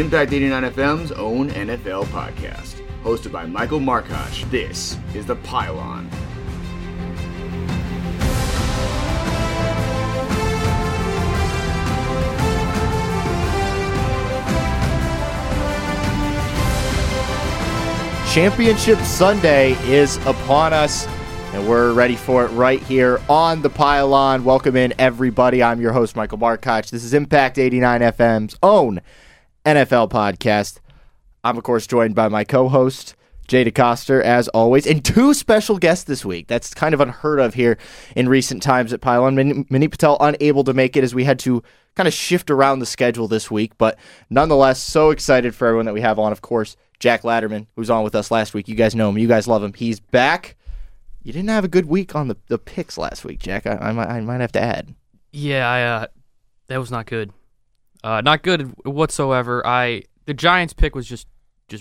Impact 89 FM's own NFL podcast. Hosted by Michael Markoch, this is The Pylon. Championship Sunday is upon us, and we're ready for it right here on The Pylon. Welcome in, everybody. I'm your host, Michael Markoch. This is Impact 89 FM's own NFL podcast. I'm, of course, joined by my co-host, Jay DeCoster, as always, and two special guests this week. That's kind of unheard of here in recent times at Pylon. Manny Patel unable to make it as we had to kind of shift around the schedule this week, but nonetheless, so excited for everyone that we have on, of course. Jack Latterman, who was on with us last week. You guys know him. You guys love him. He's back. You didn't have a good week on the picks last week, Jack. I might have to add. Yeah, that was not good. Not good whatsoever. The Giants pick was just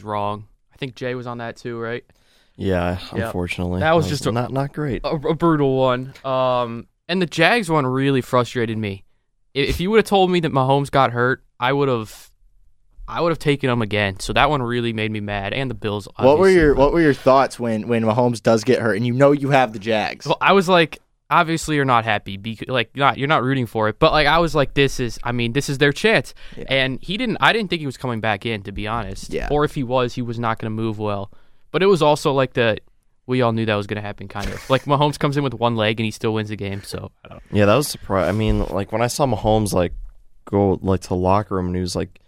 wrong. I think Jay was on that too, right? Yeah, yep. Unfortunately. That was just not great. A brutal one. And the Jags one really frustrated me. If you would have told me that Mahomes got hurt, I would have taken him again. So that one really made me mad, and the Bills. What were your thoughts when Mahomes does get hurt, and you know you have the Jags? Well, I was like, obviously you're not happy, you're not rooting for it, but like I was like, this is their chance, yeah. And I didn't think he was coming back in, to be honest, yeah. Or if he was not going to move well. But it was also like we all knew that was going to happen, kind of. Like, Mahomes comes in with one leg and he still wins the game. So I don't know. Yeah, that was surprising. I mean, like when I saw Mahomes go to the locker room and he was like.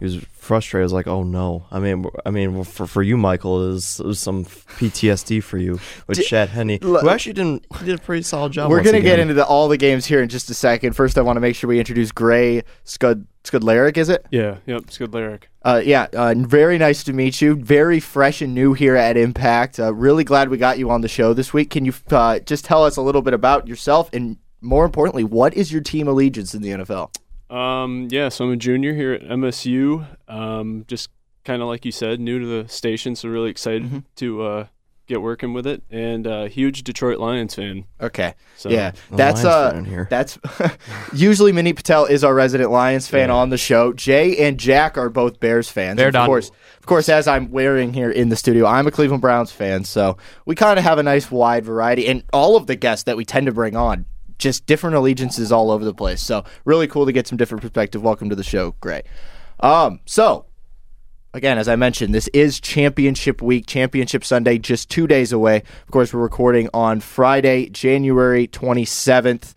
He was frustrated. I was like, "Oh no!" I mean, for you, Michael, it was some PTSD for you with Chad Henne, who actually did a pretty solid job. We're gonna get into all the games here in just a second. First, I want to make sure we introduce Grey Skudlarick. Is it? Yeah. Yep. Skudlarick. Very nice to meet you. Very fresh and new here at Impact. Really glad we got you on the show this week. Can you just tell us a little bit about yourself, and more importantly, what is your team allegiance in the NFL? So I'm a junior here at MSU. Just kind of like you said, new to the station, so really excited to get working with it, and huge Detroit Lions fan. Okay, so yeah, that's usually Manny Patel is our resident Lions fan on the show. Jay and Jack are both Bears fans. They're done. Of course, as I'm wearing here in the studio, I'm a Cleveland Browns fan, so we kind of have a nice wide variety, and all of the guests that we tend to bring on. Just different allegiances all over the place. So really cool to get some different perspective. Welcome to the show, Gray. So, again, as I mentioned, this is Championship Week, Championship Sunday, just 2 days away. Of course, we're recording on Friday, January 27th.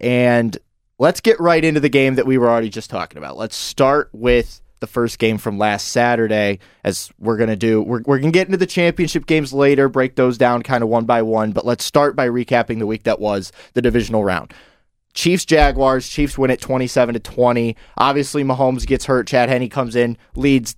And let's get right into the game that we were already just talking about. Let's start with the first game from last Saturday, as we're going to do. We're going to get into the championship games later, break those down kind of one by one, but let's start by recapping the week that was the divisional round. Chiefs-Jaguars, Chiefs win it 27-20. Obviously, Mahomes gets hurt. Chad Henne comes in, leads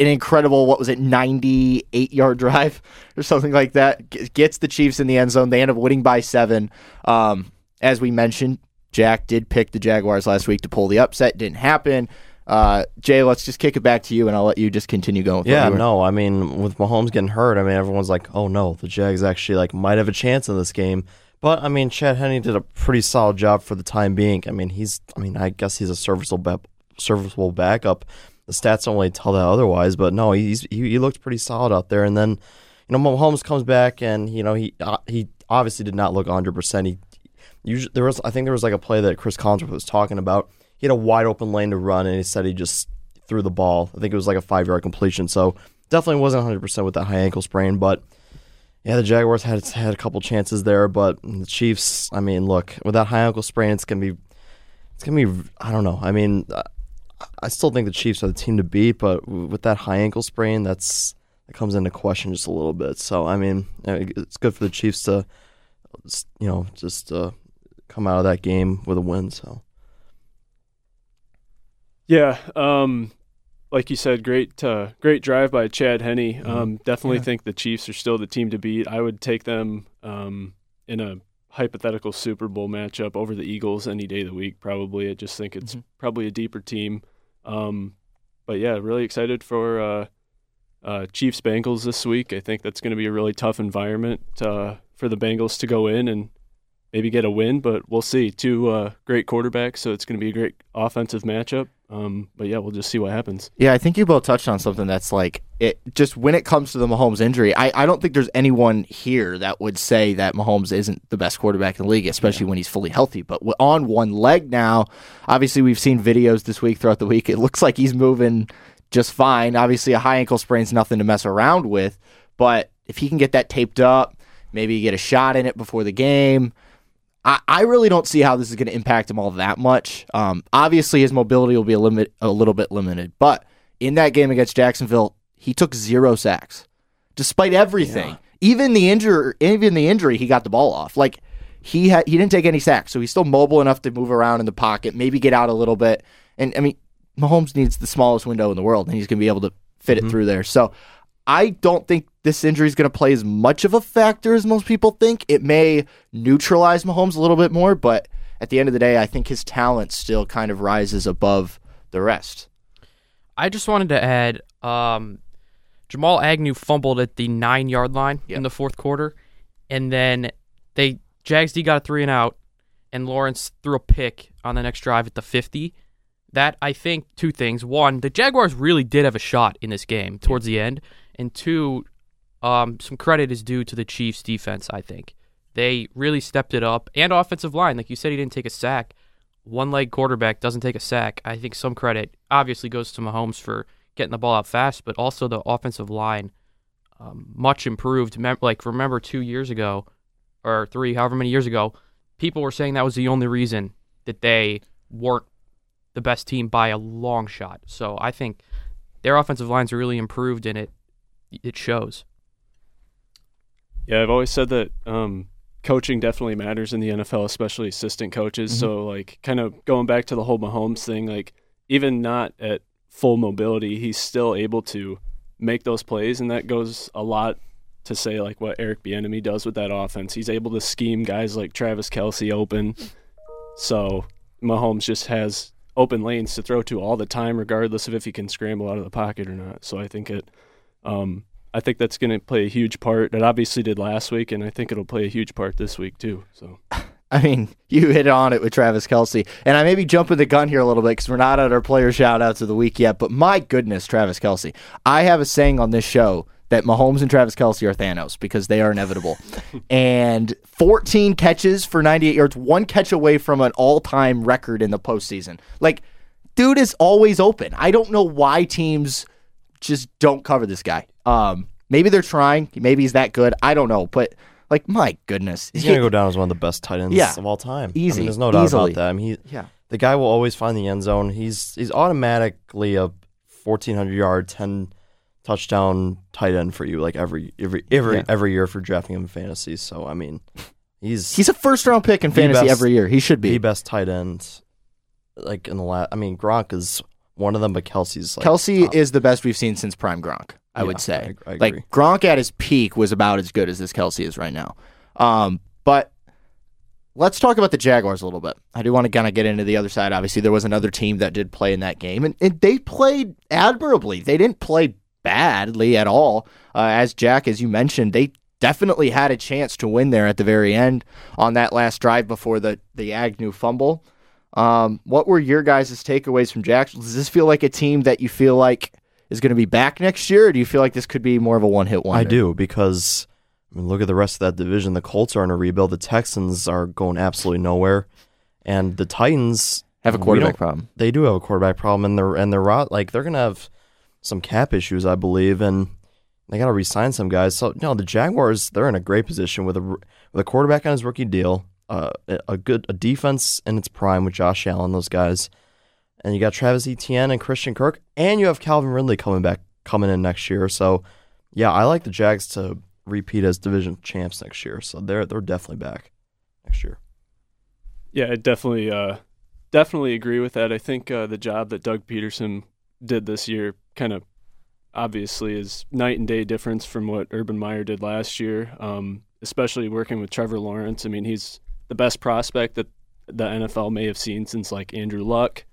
an incredible, 98-yard drive or something like that. Gets the Chiefs in the end zone. They end up winning by 7. As we mentioned, Jack did pick the Jaguars last week to pull the upset. Didn't happen. Jay, let's just kick it back to you, and I'll let you just continue going. Yeah, no, I mean, with Mahomes getting hurt, everyone's like, oh no, the Jags actually might have a chance in this game. But Chad Henne did a pretty solid job for the time being. I guess he's a serviceable backup. The stats don't really tell that otherwise, but no, he looked pretty solid out there. And then, Mahomes comes back, and he obviously did not look 100%. I think there was a play that Chris Collinsworth was talking about. He had a wide open lane to run, and he said he just threw the ball. I think it was a 5-yard completion, so definitely wasn't 100% with that high ankle sprain. But yeah, the Jaguars had a couple chances there, but the Chiefs. Look, with that high ankle sprain, it's gonna be. I don't know. I still think the Chiefs are the team to beat, but with that high ankle sprain, that comes into question just a little bit. So it's good for the Chiefs to, just come out of that game with a win. So. Yeah, like you said, great drive by Chad Henne. Think the Chiefs are still the team to beat. I would take them in a hypothetical Super Bowl matchup over the Eagles any day of the week, probably. I just think it's probably a deeper team. But yeah, really excited for Chiefs Bengals this week. I think that's going to be a really tough environment for the Bengals to go in and maybe get a win, but we'll see. Two great quarterbacks, so it's going to be a great offensive matchup. But yeah, we'll just see what happens. Yeah, I think you both touched on something that's like, it just when it comes to the Mahomes injury, I don't think there's anyone here that would say that Mahomes isn't the best quarterback in the league, especially when he's fully healthy. But on one leg now, obviously we've seen videos this week throughout the week. It looks like he's moving just fine. Obviously a high ankle sprain's nothing to mess around with, but if he can get that taped up, maybe get a shot in it before the game. I really don't see how this is going to impact him all that much. Obviously, his mobility will be a little bit limited. But in that game against Jacksonville, he took 0 sacks, despite everything. Yeah. Even the injury, he got the ball off. Like he didn't take any sacks, so he's still mobile enough to move around in the pocket, maybe get out a little bit. And I mean, Mahomes needs the smallest window in the world, and he's going to be able to fit it through there. So I don't think this injury is going to play as much of a factor as most people think. It may neutralize Mahomes a little bit more, but at the end of the day, I think his talent still kind of rises above the rest. I just wanted to add, Jamal Agnew fumbled at the 9-yard line in the fourth quarter, and then Jags D got a 3-and-out, and Lawrence threw a pick on the next drive at the 50. That, I think, two things. One, the Jaguars really did have a shot in this game towards the end. And two, some credit is due to the Chiefs' defense, I think. They really stepped it up. And offensive line. Like you said, he didn't take a sack. One-leg quarterback doesn't take a sack. I think some credit obviously goes to Mahomes for getting the ball out fast, but also the offensive line, much improved. Remember 2 years ago, or three, however many years ago, people were saying that was the only reason that they weren't the best team by a long shot. So I think their offensive line's really improved, and it shows. Yeah, I've always said that coaching definitely matters in the NFL, especially assistant coaches. Mm-hmm. So, kind of going back to the whole Mahomes thing, even not at full mobility, he's still able to make those plays, and that goes a lot to say, what Eric Bieniemy does with that offense. He's able to scheme guys like Travis Kelce open. So Mahomes just has open lanes to throw to all the time, regardless of if he can scramble out of the pocket or not. So I think I think that's going to play a huge part. It obviously did last week, and I think it'll play a huge part this week too. So, I mean, you hit on it with Travis Kelce, and I may be jumping the gun here a little bit because we're not at our player shout-outs of the week yet, but my goodness, Travis Kelce. I have a saying on this show that Mahomes and Travis Kelce are Thanos because they are inevitable. And 14 catches for 98 yards, one catch away from an all-time record in the postseason. Dude is always open. I don't know why teams just don't cover this guy. Maybe they're trying. Maybe he's that good. I don't know. But, my goodness. He's going to go down as one of the best tight ends of all time. Easy. There's no doubt about that. The guy will always find the end zone. He's automatically a 1,400-yard, 10-touchdown tight end for you, every year for drafting him in fantasy. So, I mean, he's a first-round pick in fantasy every year. He should be. The best tight end, in the last... I mean, Gronk is one of them, but Kelsey's... Kelce is the best we've seen since prime Gronk, I would say. I agree. Gronk at his peak was about as good as this Kelce is right now. But let's talk about the Jaguars a little bit. I do want to kind of get into the other side. Obviously, there was another team that did play in that game, and they played admirably. They didn't play badly at all. As you mentioned, they definitely had a chance to win there at the very end on that last drive before the Agnew fumble. What were your guys' takeaways from Jacksonville? Does this feel like a team that you feel like is going to be back next year, or do you feel like this could be more of a one-hit wonder? I do, because look at the rest of that division. The Colts are in a rebuild. The Texans are going absolutely nowhere, and the Titans have a quarterback problem. They do have a quarterback problem, and they're going to have some cap issues, I believe, and they got to re-sign some guys. So, the Jaguars, they're in a great position with a quarterback on his rookie deal, a good defense in its prime with Josh Allen, those guys, and you got Travis Etienne and Christian Kirk, and you have Calvin Ridley coming in next year. So, yeah, I like the Jags to repeat as division champs next year. So they're definitely back next year. Yeah, I definitely agree with that. I think the job that Doug Peterson did this year kind of obviously is night and day difference from what Urban Meyer did last year, especially working with Trevor Lawrence. I mean, he's the best prospect that the NFL may have seen since Andrew Luck.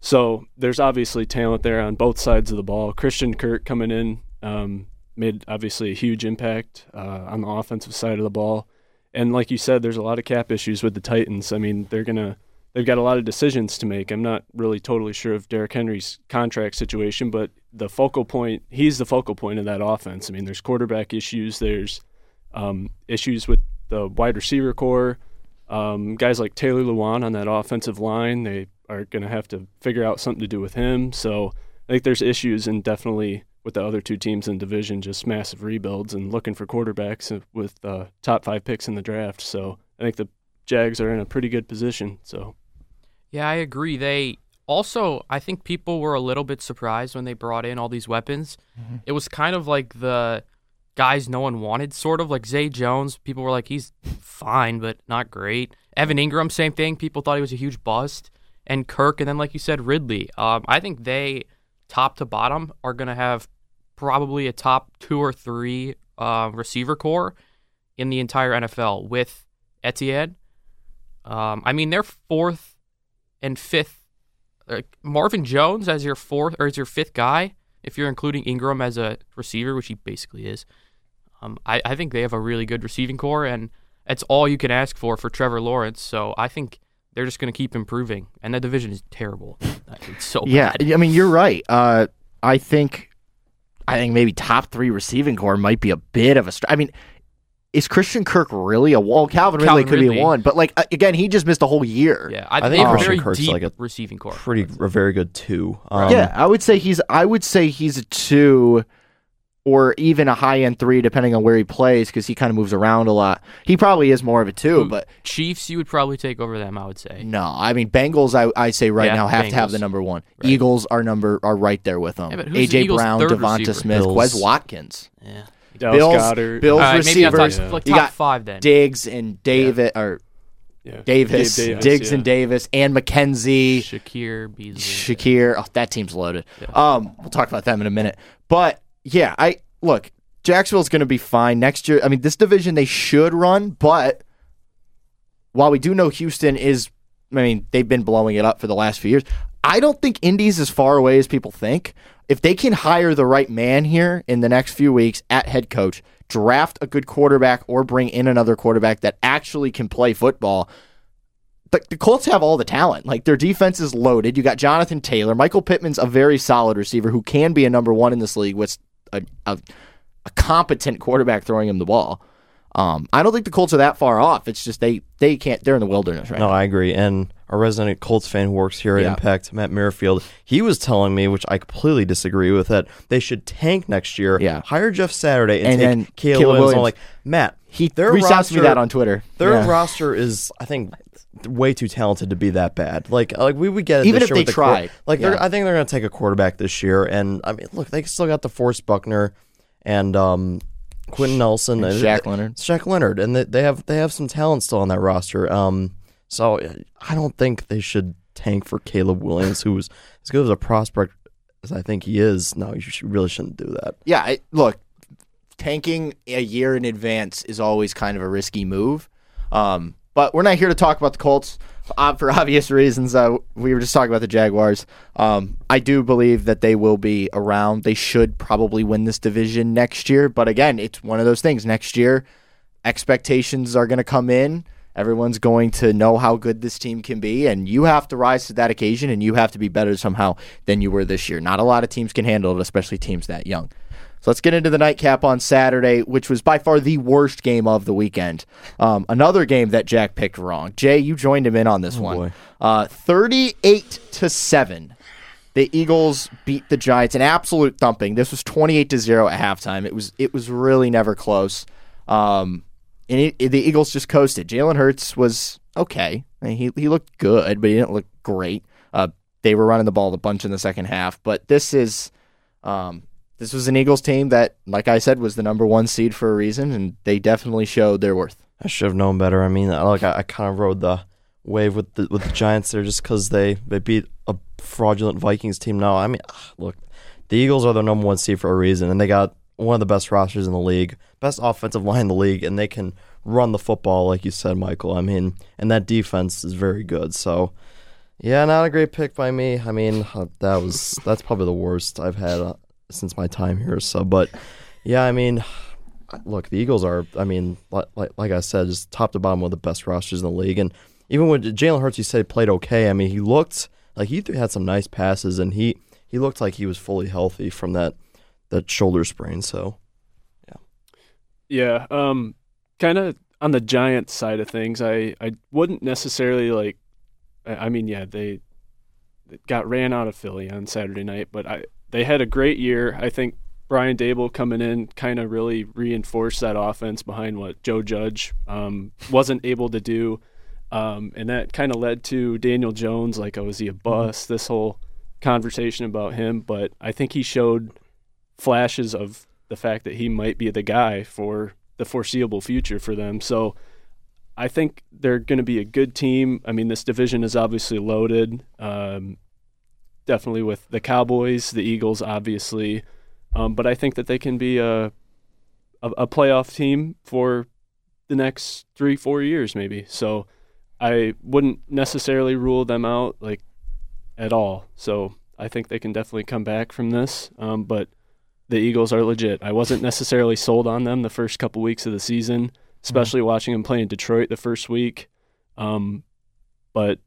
So there's obviously talent there on both sides of the ball. Christian Kirk coming in made obviously a huge impact on the offensive side of the ball. And like you said, there's a lot of cap issues with the Titans. I mean, they're going to they've got a lot of decisions to make. I'm not really totally sure of Derrick Henry's contract situation, but the focal point, he's the focal point of that offense. I mean, there's quarterback issues, there's issues with the wide receiver core. Guys like Taylor Lewan on that offensive line, they are going to have to figure out something to do with him. So I think there's issues, and definitely with the other two teams in division, just massive rebuilds and looking for quarterbacks with top five picks in the draft. So I think the Jags are in a pretty good position. So, yeah, I agree. They also, I think people were a little bit surprised when they brought in all these weapons. Mm-hmm. It was kind of like the guys no one wanted, sort of like Zay Jones. People were like, he's fine, but not great. Evan Ingram, same thing. People thought he was a huge bust. And Kirk, and then like you said, Ridley. I think they, top to bottom, are going to have probably a top two or three receiver core in the entire NFL with Etienne. I mean, they're fourth and fifth. Marvin Jones as your fourth or as your fifth guy, if you're including Ingram as a receiver, which he basically is. I think they have a really good receiving core, and that's all you can ask for Trevor Lawrence. So I think they're just going to keep improving, and that division is terrible. It's so bad. Yeah, I mean, you're right. I think maybe top three receiving core might be a bit of a I mean, is Christian Kirk really a wall? Calvin Ridley could be one, but like again, he just missed a whole year. Yeah, I think Christian Kirk's deep like a receiving core, a very good two. Yeah, I would say he's a two, or even a high end three, depending on where he plays, because he kind of moves around a lot. He probably is more of a two, but Chiefs, you would probably take over them. I would say no. I mean, Bengals, I say now have Bengals to have the number one. Right. Eagles are right there with them. Yeah, AJ Brown, Devonta Smith, Wes Watkins. Yeah. Bills receivers. Maybe like top five then. Diggs and Davis, and Davis, and McKenzie, Shakir, Beasley. That team's loaded. Yeah. We'll talk about them in a minute. But yeah, Jacksonville's going to be fine next year. I mean, this division they should run, but while we do know Houston is, I mean, they've been blowing it up for the last few years. I don't think Indy's as far away as people think. If they can hire the right man here in the next few weeks at head coach, draft a good quarterback or bring in another quarterback that actually can play football, the Colts have all the talent. Like, their defense is loaded. You got Jonathan Taylor. Michael Pittman's a very solid receiver who can be a number one in this league with a competent quarterback throwing him the ball. I don't think the Colts are that far off. It's just they can't. They're in the wilderness right now. No, I agree. And our resident Colts fan who works here at Impact, Matt Merrifield, he was telling me, which I completely disagree with, that they should tank next year, hire Jeff Saturday, and take Caleb Williams. And I'm like, Matt, their reached out to me that on Twitter. Their roster is, I think, way too talented to be that bad. Like we would get it even this if year they tried. I think they're going to take a quarterback this year. And I mean, look, they still got DeForest Buckner and Quentin Nelson and Shaq Leonard, and they have some talent still on that roster. So I don't think they should tank for Caleb Williams, who was as good as a prospect as I think he is. No, you really shouldn't do that. Yeah, tanking a year in advance is always kind of a risky move. But we're not here to talk about the Colts for obvious reasons. We were just talking about the Jaguars. I do believe that they will be around. They should probably win this division next year. But again, it's one of those things. Next year, expectations are going to come in. Everyone's going to know how good this team can be, and you have to rise to that occasion, and you have to be better somehow than you were this year. Not a lot of teams can handle it, especially teams that young. So let's get into the nightcap on Saturday, which was by far the worst game of the weekend. Another game that Jack picked wrong. Jay, you joined him in on this one. 38-7. The Eagles beat the Giants. An absolute thumping. This was 28-0 at halftime. It was really never close. And the Eagles just coasted. Jalen Hurts was okay. I mean, he looked good, but he didn't look great. They were running the ball a bunch in the second half. But this is... This was an Eagles team that, like I said, was the number one seed for a reason, and they definitely showed their worth. I should have known better. I mean, I kind of rode the wave with the Giants there just because they beat a fraudulent Vikings team. Now, I mean, look, the Eagles are the number one seed for a reason, and they got one of the best rosters in the league, best offensive line in the league, and they can run the football, like you said, Michael. I mean, and that defense is very good, so... Yeah, not a great pick by me. I mean, that's probably the worst I've had since my time here. So, but yeah, I mean, look, the Eagles are, I mean, like I said, just top to bottom one of the best rosters in the league. And even when Jalen Hurts, you said played okay. I mean, he looked like he had some nice passes, and he looked like he was fully healthy from that shoulder sprain. So, yeah. Kind of on the Giants side of things, I wouldn't necessarily like. I mean, yeah, they got ran out of Philly on Saturday night, but they had a great year. I think Brian Daboll coming in kind of really reinforced that offense behind what Joe Judge wasn't able to do. And that kind of led to Daniel Jones, like, oh, is he a bust? This whole conversation about him. But I think he showed flashes of the fact that he might be the guy for the foreseeable future for them. So I think they're going to be a good team. I mean, this division is obviously loaded, definitely with the Cowboys, the Eagles, obviously. But I think that they can be a playoff team for the next 3-4 years maybe. So I wouldn't necessarily rule them out like at all. So I think they can definitely come back from this. But the Eagles are legit. I wasn't necessarily sold on them the first couple weeks of the season, especially watching them play in Detroit the first week. But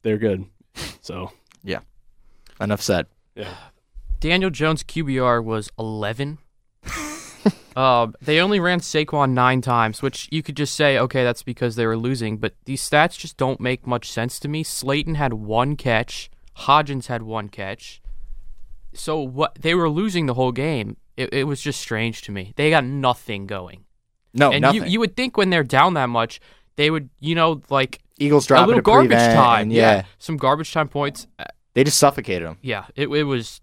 they're good. So yeah, enough said. Yeah. Daniel Jones' QBR was 11. They only ran Saquon 9 times, which you could just say, okay, that's because they were losing, but these stats just don't make much sense to me. Slayton had 1 catch. Hodgins had 1 catch. So what? They were losing the whole game. It was just strange to me. They got nothing going. No, and nothing. You would think when they're down that much, they would, you know, like Eagles dropping a little garbage time. Yeah, some garbage time points. They just suffocated them. Yeah, it was...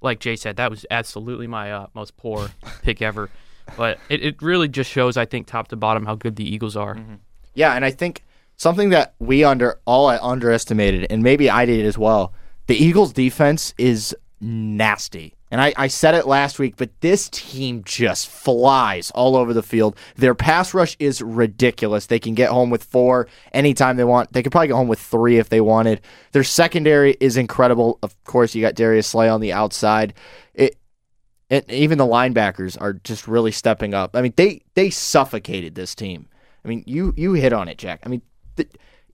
Like Jay said, that was absolutely my most poor pick ever. But it really just shows, I think, top to bottom how good the Eagles are. Mm-hmm. Yeah, and I think something that I underestimated, and maybe I did as well, the Eagles' defense is nasty. And I said it last week, but this team just flies all over the field. Their pass rush is ridiculous. They can get home with 4 anytime they want. They could probably get home with 3 if they wanted. Their secondary is incredible. Of course, you got Darius Slay on the outside. Even the linebackers are just really stepping up. I mean, they suffocated this team. I mean, you hit on it, Jack. I mean,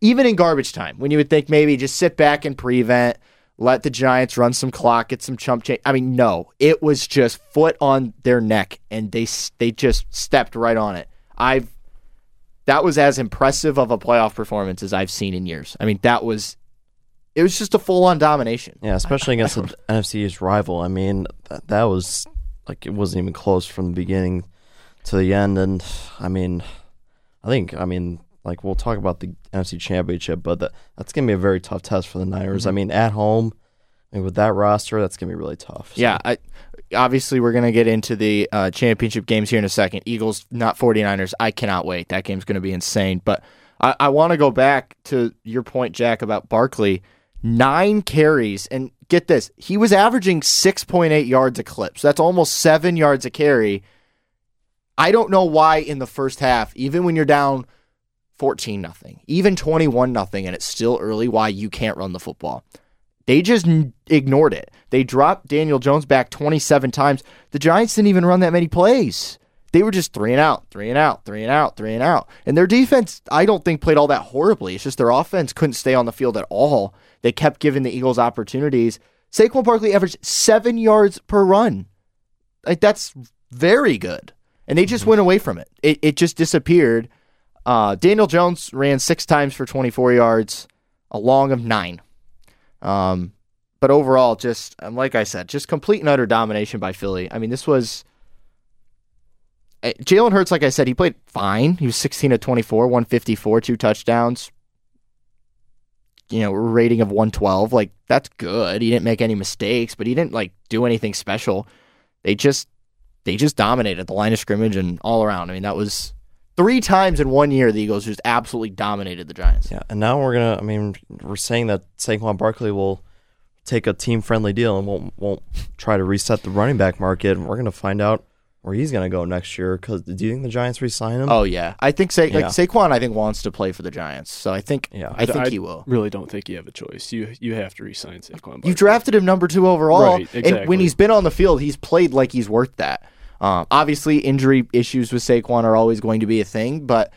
even in garbage time, when you would think maybe just sit back and prevent, let the Giants run some clock, get some chump change. I mean, no. It was just foot on their neck, and they just stepped right on it. That was as impressive of a playoff performance as I've seen in years. I mean, it was just a full-on domination. Yeah, especially against the NFC's rival. I mean, that was, like, it wasn't even close from the beginning to the end. And, I think we'll talk about the NFC Championship, but that's going to be a very tough test for the Niners. Mm-hmm. I mean, at home, with that roster, that's going to be really tough. So. Yeah, obviously we're going to get into the championship games here in a second. Eagles, not 49ers. I cannot wait. That game's going to be insane. But I want to go back to your point, Jack, about Barkley. 9 carries, and get this, he was averaging 6.8 yards a clip, so that's almost 7 yards a carry. I don't know why in the first half, even when you're down 14-0, even 21-0, and it's still early, why you can't run the football. They just ignored it. They dropped Daniel Jones back 27 times. The Giants didn't even run that many plays. They were just 3 and out. And their defense, I don't think, played all that horribly. It's just their offense couldn't stay on the field at all. They kept giving the Eagles opportunities. Saquon Barkley averaged 7 yards per run. Like, that's very good. And they just went away from it. It just disappeared. Daniel Jones ran 6 times for 24 yards, a long of 9. But overall, just like I said, just complete and utter domination by Philly. I mean, this was Jalen Hurts. Like I said, he played fine. He was 16 of 24, 154, 2 touchdowns. You know, rating of 112. Like, that's good. He didn't make any mistakes, but he didn't like do anything special. They just dominated the line of scrimmage and all around. I mean, that was. 3 times in 1 year, the Eagles just absolutely dominated the Giants. Yeah, and now we're saying that Saquon Barkley will take a team-friendly deal and won't try to reset the running back market. And we're going to find out where he's going to go next year. Because do you think the Giants re-sign him? Oh yeah, I think Saquon. I think wants to play for the Giants, so I think I think he will. Really, don't think you have a choice. You have to re-sign Saquon Barkley. You drafted him number 2 overall, right, exactly. And when he's been on the field, he's played like he's worth that. Obviously, injury issues with Saquon are always going to be a thing, but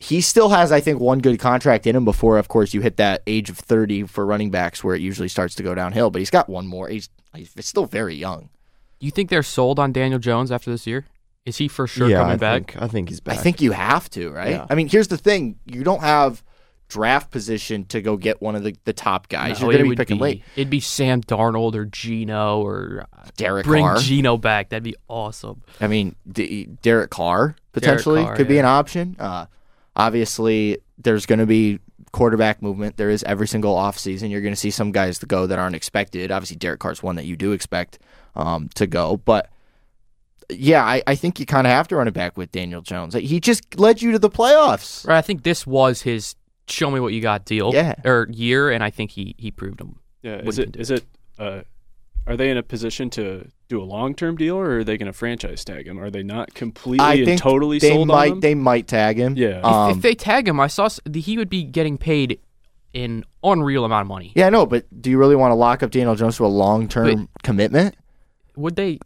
he still has, I think, one good contract in him before, of course, you hit that age of 30 for running backs where it usually starts to go downhill. But he's got one more. He's still very young. You think they're sold on Daniel Jones after this year? Is he for sure coming back? I think he's back. I think you have to, right? Yeah. I mean, here's the thing. You don't have draft position to go get one of the top guys. You're going to be picking late. It'd be Sam Darnold or Geno or Derek Carr. Bring Geno back. That'd be awesome. I mean, Derek Carr potentially could be an option. Obviously, there's going to be quarterback movement. There is every single offseason. You're going to see some guys to go that aren't expected. Obviously, Derek Carr's one that you do expect to go. But, yeah, I think you kind of have to run it back with Daniel Jones. He just led you to the playoffs. Right. I think this was his show-me-what-you-got deal or year, and I think he proved him. Yeah. Are they in a position to do a long-term deal, or are they going to franchise tag him? Are they not completely and totally sold on him? They might tag him. Yeah. If they tag him, I saw he would be getting paid an unreal amount of money. Yeah, I know, but do you really want to lock up Daniel Jones to a long-term commitment? Would they?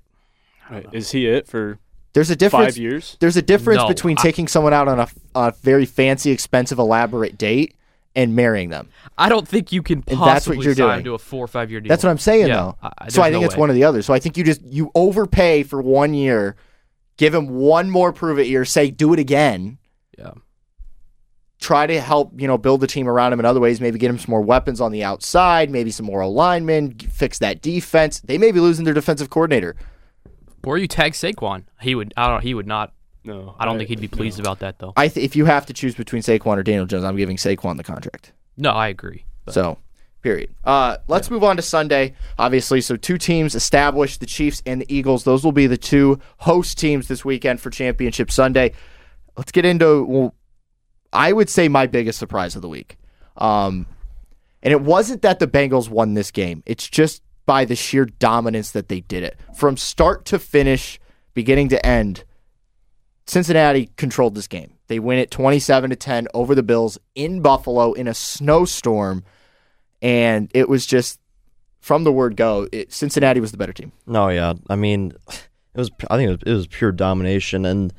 Is he it for? There's a difference. 5 years. There's a difference between taking someone out on a very fancy, expensive, elaborate date and marrying them. I don't think you can possibly sign to a 4 or 5 year deal. That's what I'm saying, though. I think it's one or the other. So I think you overpay for 1 year, give him one more prove-it year, say, do it again. Yeah. Try to help, build the team around him in other ways, maybe get him some more weapons on the outside, maybe some more alignment, fix that defense. They may be losing their defensive coordinator. Or you tag Saquon. I don't think he'd be pleased about that, though. If you have to choose between Saquon or Daniel Jones, I'm giving Saquon the contract. No, I agree. But. So, period. Let's move on to Sunday, obviously. So, two teams established, the Chiefs and the Eagles. Those will be the two host teams this weekend for Championship Sunday. Let's get into, I would say, my biggest surprise of the week. And it wasn't that the Bengals won this game. It's just by the sheer dominance that they did it. From start to finish, beginning to end, Cincinnati controlled this game. They win it 27-10 over the Bills in Buffalo in a snowstorm, and it was just from the word go. Cincinnati was the better team. No, yeah, I mean, it was pure domination. And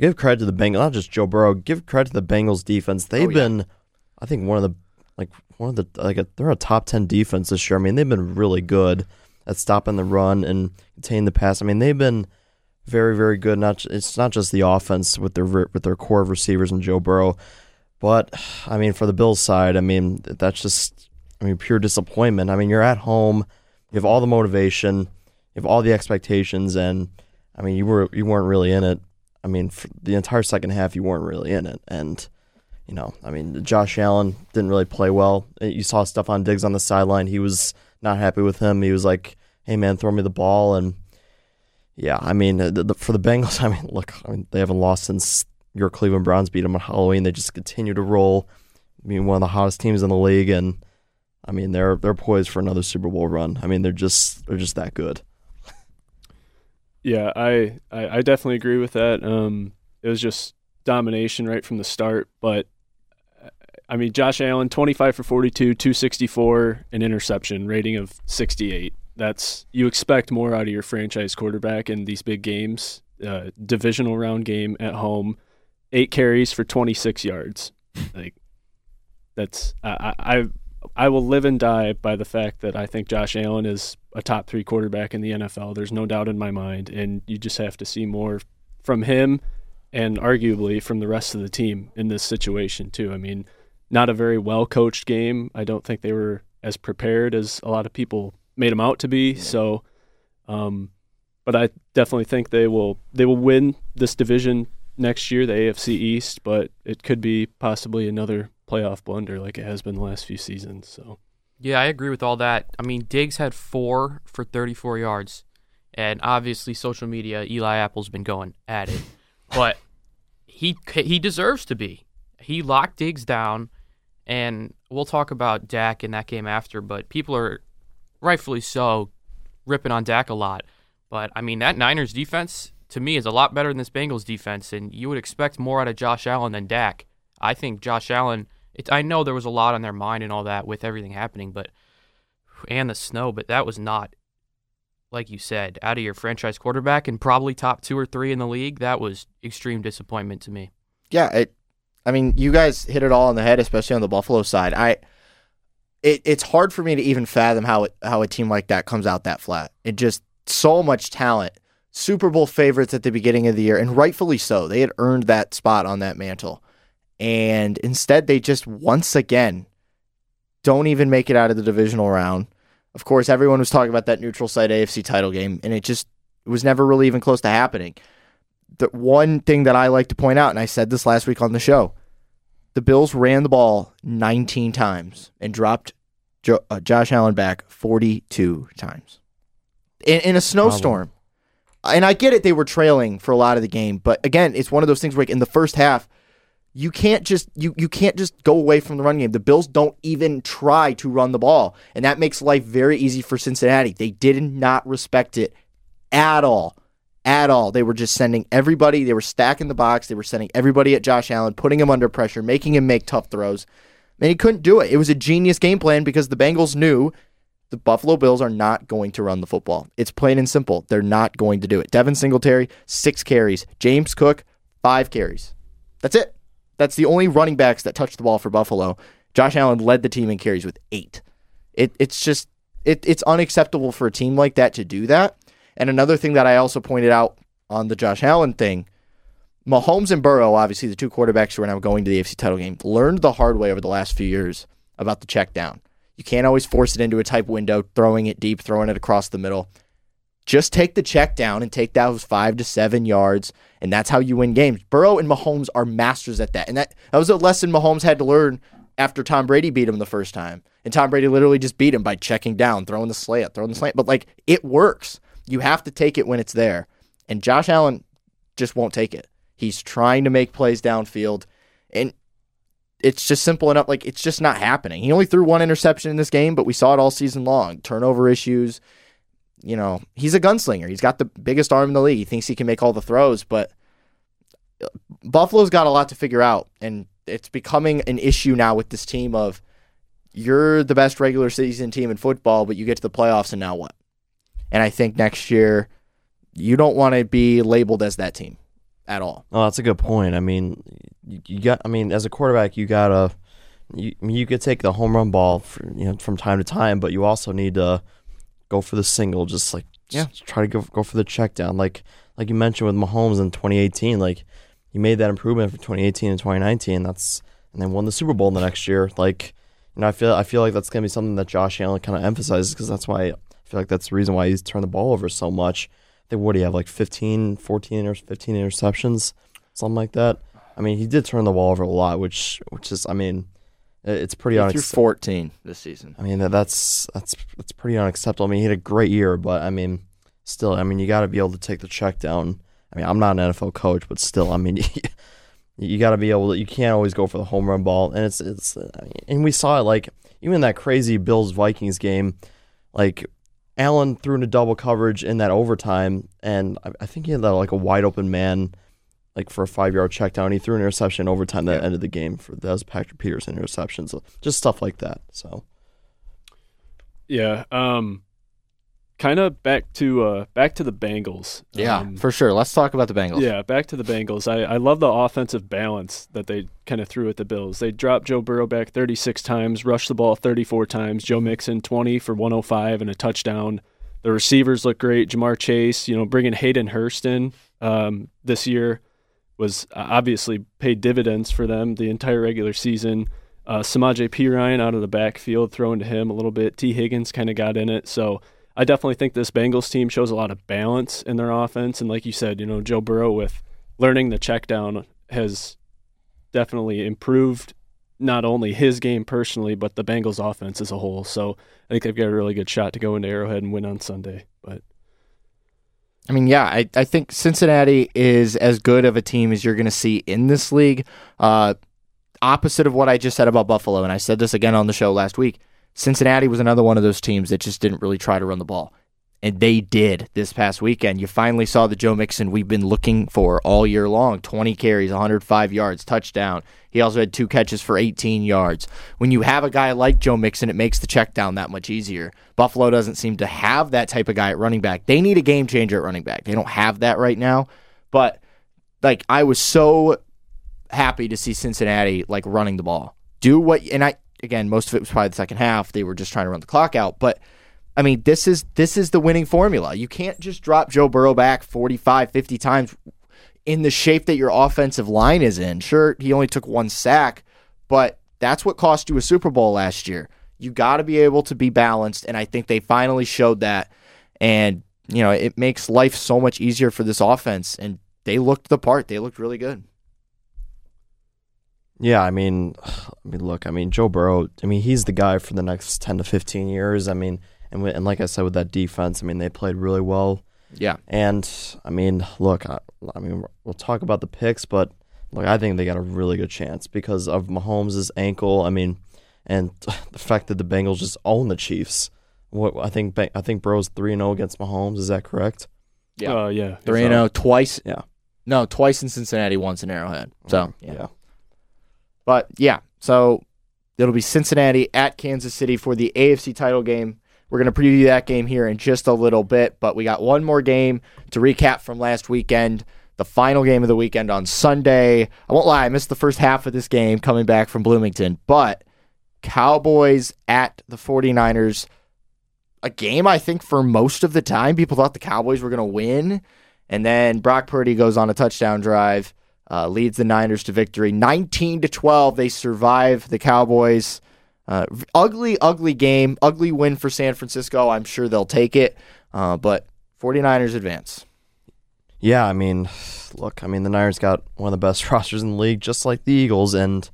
give credit to the Bengals, not just Joe Burrow. Give credit to the Bengals defense. They've been, I think, they're a top 10 defense this year. I mean, they've been really good at stopping the run and containing the pass. I mean, they've been very, very good. It's not just the offense with their core of receivers and Joe Burrow, but I mean, for the Bills side, I mean, that's just, I mean, pure disappointment. I mean, you're at home, you have all the motivation, you have all the expectations, and I mean, you weren't really in it. I mean, for the entire second half, you weren't really in it, and. You know, I mean, Josh Allen didn't really play well. You saw Stefon Diggs on the sideline. He was not happy with him. He was like, hey, man, throw me the ball. And, yeah, I mean, for the Bengals, I mean, look, I mean, they haven't lost since your Cleveland Browns beat them on Halloween. They just continue to roll. I mean, one of the hottest teams in the league. And, I mean, they're poised for another Super Bowl run. I mean, they're just that good. Yeah, I definitely agree with that. It was just domination right from the start, but I mean, Josh Allen, 25 for 42, 264, an interception, rating of 68. That's, you expect more out of your franchise quarterback in these big games, divisional round game at home, 8 carries for 26 yards. Like, that's, I will live and die by the fact that I think Josh Allen is a top 3 quarterback in the NFL. There's no doubt in my mind, and you just have to see more from him and arguably from the rest of the team in this situation, too. I mean, not a very well-coached game. I don't think they were as prepared as a lot of people made them out to be. Yeah. So, but I definitely think they will win this division next year, the AFC East. But it could be possibly another playoff blunder like it has been the last few seasons. So, yeah, I agree with all that. I mean, Diggs had 4 for 34 yards, and obviously social media, Eli Apple's been going at it. But he deserves to be. He locked Diggs down, and we'll talk about Dak in that game after, but people are rightfully so ripping on Dak a lot. But, I mean, that Niners defense, to me, is a lot better than this Bengals defense, and you would expect more out of Josh Allen than Dak. I think Josh Allen, I know there was a lot on their mind and all that with everything happening, and the snow, but that was not, like you said, out of your franchise quarterback and probably top 2 or 3 in the league. That was extreme disappointment to me. Yeah, I mean, you guys hit it all on the head, especially on the Buffalo side. It's hard for me to even fathom how a team like that comes out that flat. It just, so much talent, Super Bowl favorites at the beginning of the year, and rightfully so. They had earned that spot on that mantle. And instead, they just once again don't even make it out of the divisional round. Of course, everyone was talking about that neutral site AFC title game, and it was never really even close to happening. The one thing that I like to point out, and I said this last week on the show, the Bills ran the ball 19 times and dropped Josh Allen back 42 times in a snowstorm. And I get it, they were trailing for a lot of the game, but again, it's one of those things where in the first half, you can't just go away from the run game. The Bills don't even try to run the ball, and that makes life very easy for Cincinnati. They did not respect it at all. At all. They were just sending everybody. They were stacking the box. They were sending everybody at Josh Allen, putting him under pressure, making him make tough throws. And he couldn't do it. It was a genius game plan because the Bengals knew the Buffalo Bills are not going to run the football. It's plain and simple. They're not going to do it. Devin Singletary, 6 carries. James Cook, 5 carries. That's it. That's the only running backs that touched the ball for Buffalo. Josh Allen led the team in carries with 8. It's unacceptable for a team like that to do that. And another thing that I also pointed out on the Josh Allen thing, Mahomes and Burrow, obviously the two quarterbacks who are now going to the AFC title game, learned the hard way over the last few years about the check down. You can't always force it into a tight window, throwing it deep, throwing it across the middle. Just take the check down and take those 5 to 7 yards, and that's how you win games. Burrow and Mahomes are masters at that. And that was a lesson Mahomes had to learn after Tom Brady beat him the first time. And Tom Brady literally just beat him by checking down, throwing the slant. But it works. You have to take it when it's there. And Josh Allen just won't take it. He's trying to make plays downfield. And it's just simple enough. It's just not happening. He only threw 1 interception in this game, but we saw it all season long. Turnover issues. He's a gunslinger. He's got the biggest arm in the league. He thinks he can make all the throws, but Buffalo's got a lot to figure out. And it's becoming an issue now with this team of you're the best regular season team in football, but you get to the playoffs and now what? And I think next year, you don't want to be labeled as that team at all. Oh, that's a good point. I mean, as a quarterback, you could take the home run ball from time to time, but you also need to go for the single. Try to go for the check down. Like you mentioned with Mahomes in 2018, he made that improvement from 2018 and 2019. And then won the Super Bowl the next year. I feel like that's gonna be something that Josh Allen kind of emphasizes because that's why. I feel like that's the reason why he's turned the ball over so much. I think, what do you have, 15 interceptions? Something like that. I mean, he did turn the ball over a lot, which is, I mean, it's pretty unacceptable. He threw 14 this season. I mean, that's pretty unacceptable. I mean, he had a great year, but, I mean, still, I mean, you got to be able to take the check down. I mean, I'm not an NFL coach, but still, I mean, you got to be able to, you can't always go for the home run ball. And and we saw it, even that crazy Bills-Vikings game, Allen threw into double coverage in that overtime, and I think he had that a wide open man, for a 5-yard check down. He threw an interception overtime that ended the game. That was Patrick Peterson interceptions, so just stuff like that. So, yeah, kind of back to the Bengals. Yeah, for sure. Let's talk about the Bengals. Yeah, back to the Bengals. I love the offensive balance that they kind of threw at the Bills. They dropped Joe Burrow back 36 times, rushed the ball 34 times. Joe Mixon 20 for 105 and a touchdown. The receivers look great. Jamar Chase, bringing Hayden Hurst in this year was obviously paid dividends for them the entire regular season. Samaje Perine out of the backfield, throwing to him a little bit. T. Higgins kind of got in it, so I definitely think this Bengals team shows a lot of balance in their offense. And like you said, Joe Burrow with learning the check down has definitely improved not only his game personally, but the Bengals offense as a whole. So I think they've got a really good shot to go into Arrowhead and win on Sunday. But I mean, yeah, I think Cincinnati is as good of a team as you're going to see in this league. Opposite of what I just said about Buffalo, and I said this again on the show last week, Cincinnati was another one of those teams that just didn't really try to run the ball. And they did this past weekend. You finally saw the Joe Mixon we've been looking for all year long. 20 carries, 105 yards, touchdown. He also had 2 catches for 18 yards. When you have a guy like Joe Mixon, it makes the check down that much easier. Buffalo doesn't seem to have that type of guy at running back. They need a game changer at running back. They don't have that right now. But I was so happy to see Cincinnati like running the ball. Do what, and I again, most of it was probably the second half. They were just trying to run the clock out, but I mean, this is the winning formula. You can't just drop Joe Burrow back 45, 50 times in the shape that your offensive line is in. Sure, he only took one sack, but that's what cost you a Super Bowl last year. You got to be able to be balanced, and I think they finally showed that. And, you know, it makes life so much easier for this offense, and they looked the part. They looked really good. Yeah, I mean, Joe Burrow, I mean, he's the guy for the next 10 to 15 years. I mean, and like I said, with that defense, I mean, they played really well. Yeah. And, I mean, look, I mean, we'll talk about the picks, but, look, I think they got a really good chance because of Mahomes' ankle. I mean, and the fact that the Bengals just own the Chiefs. I think Burrow's 3-0 against Mahomes. Is that correct? Yeah. 3-0 twice. Yeah. No, twice in Cincinnati, once in Arrowhead. So, yeah. But, yeah, so it'll be Cincinnati at Kansas City for the AFC title game. We're going to preview that game here in just a little bit, but we got one more game to recap from last weekend, the final game of the weekend on Sunday. I won't lie, I missed the first half of this game coming back from Bloomington, but Cowboys at the 49ers, a game I think for most of the time people thought the Cowboys were going to win, and then Brock Purdy goes on a touchdown drive. Leads the Niners to victory. 19-12, they survive the Cowboys. Ugly game. Ugly win for San Francisco. I'm sure they'll take it. But 49ers advance. Yeah, I mean, look, I mean, the Niners got one of the best rosters in the league, just like the Eagles. And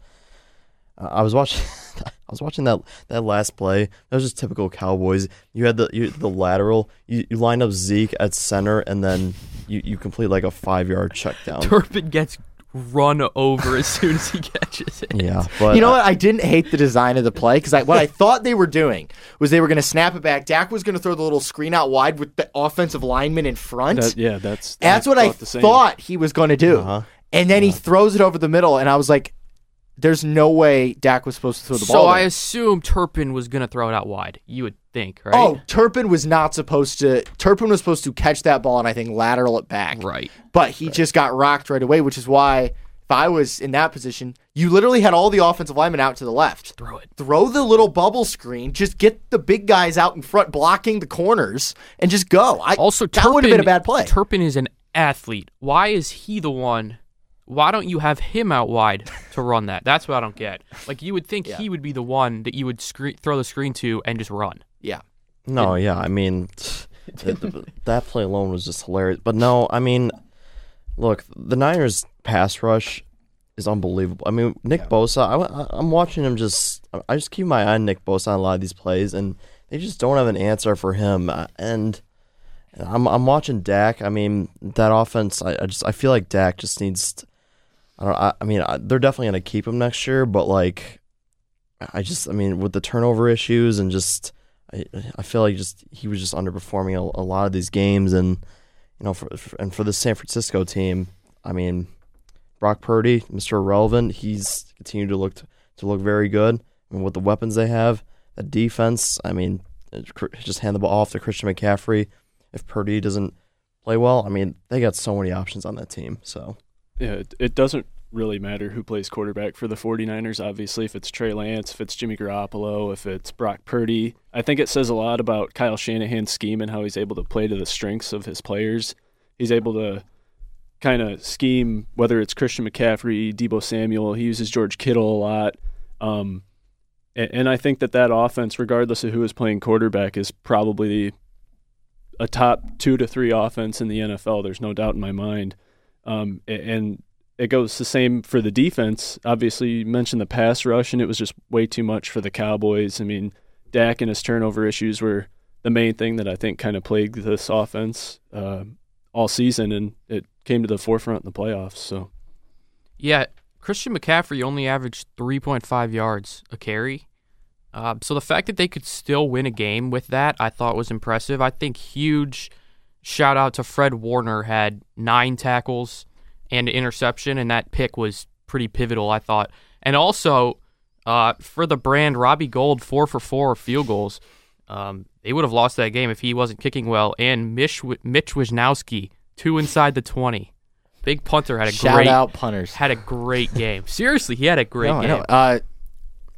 I was watching that last play. That was just typical Cowboys. You had the lateral. You lined up Zeke at center, and then you complete like a 5-yard check down. Turpin gets run over as soon as he catches it. Yeah, but you know what? I didn't hate the design of the play because what I thought they were doing was they were going to snap it back. Dak was going to throw the little screen out wide with the offensive lineman in front. That's what I thought he was going to do. Uh-huh. And then he throws it over the middle, and I was like, there's no way Dak was supposed to throw the ball. So I assume Turpin was going to throw it out wide. You would think, right? Oh, Turpin was not supposed to. Turpin was supposed to catch that ball and I think lateral it back. Right. But he just got rocked right away, which is why if I was in that position, you literally had all the offensive linemen out to the left. Just throw it. Throw the little bubble screen. Just get the big guys out in front blocking the corners and just go. That would have been a bad play. Turpin is an athlete. Why is he the one? Why don't you have him out wide to run that? That's what I don't get. Like, you would think he would be the one that you would throw the screen to and just run. Yeah. No, yeah, I mean, that play alone was just hilarious. But no, I mean, look, the Niners' pass rush is unbelievable. I mean, Nick Bosa, I'm watching him I just keep my eye on Nick Bosa on a lot of these plays, and they just don't have an answer for him. And I'm watching Dak. I mean, that offense, I feel like Dak just needs they're definitely going to keep him next year, but, like, with the turnover issues and just, I feel like he was just underperforming a lot of these games. And, you know, for the San Francisco team, I mean, Brock Purdy, Mr. Irrelevant, he's continued to look very good. I mean, with the weapons they have, the defense, I mean, just hand the ball off to Christian McCaffrey. If Purdy doesn't play well, I mean, they got so many options on that team, so. Yeah, it doesn't really matter who plays quarterback for the 49ers, obviously. If it's Trey Lance, if it's Jimmy Garoppolo, if it's Brock Purdy. I think it says a lot about Kyle Shanahan's scheme and how he's able to play to the strengths of his players. He's able to kind of scheme, whether it's Christian McCaffrey, Deebo Samuel. He uses George Kittle a lot. And I think that offense, regardless of who is playing quarterback, is probably a top 2 to 3 offense in the NFL. There's no doubt in my mind. And it goes the same for the defense. Obviously, you mentioned the pass rush, and it was just way too much for the Cowboys. I mean, Dak and his turnover issues were the main thing that I think kind of plagued this offense all season, and it came to the forefront in the playoffs. So, yeah, Christian McCaffrey only averaged 3.5 yards a carry. So the fact that they could still win a game with that, I thought was impressive. I think huge shout out to Fred Warner, had 9 tackles and an interception, and that pick was pretty pivotal, I thought. And also, for the brand, Robbie Gould, 4 for 4 field goals. They would have lost that game if he wasn't kicking well. And Mitch Wisnowski, 2 inside the 20. Big punter had a shout out punters. Had a great game. Seriously, he had a great game.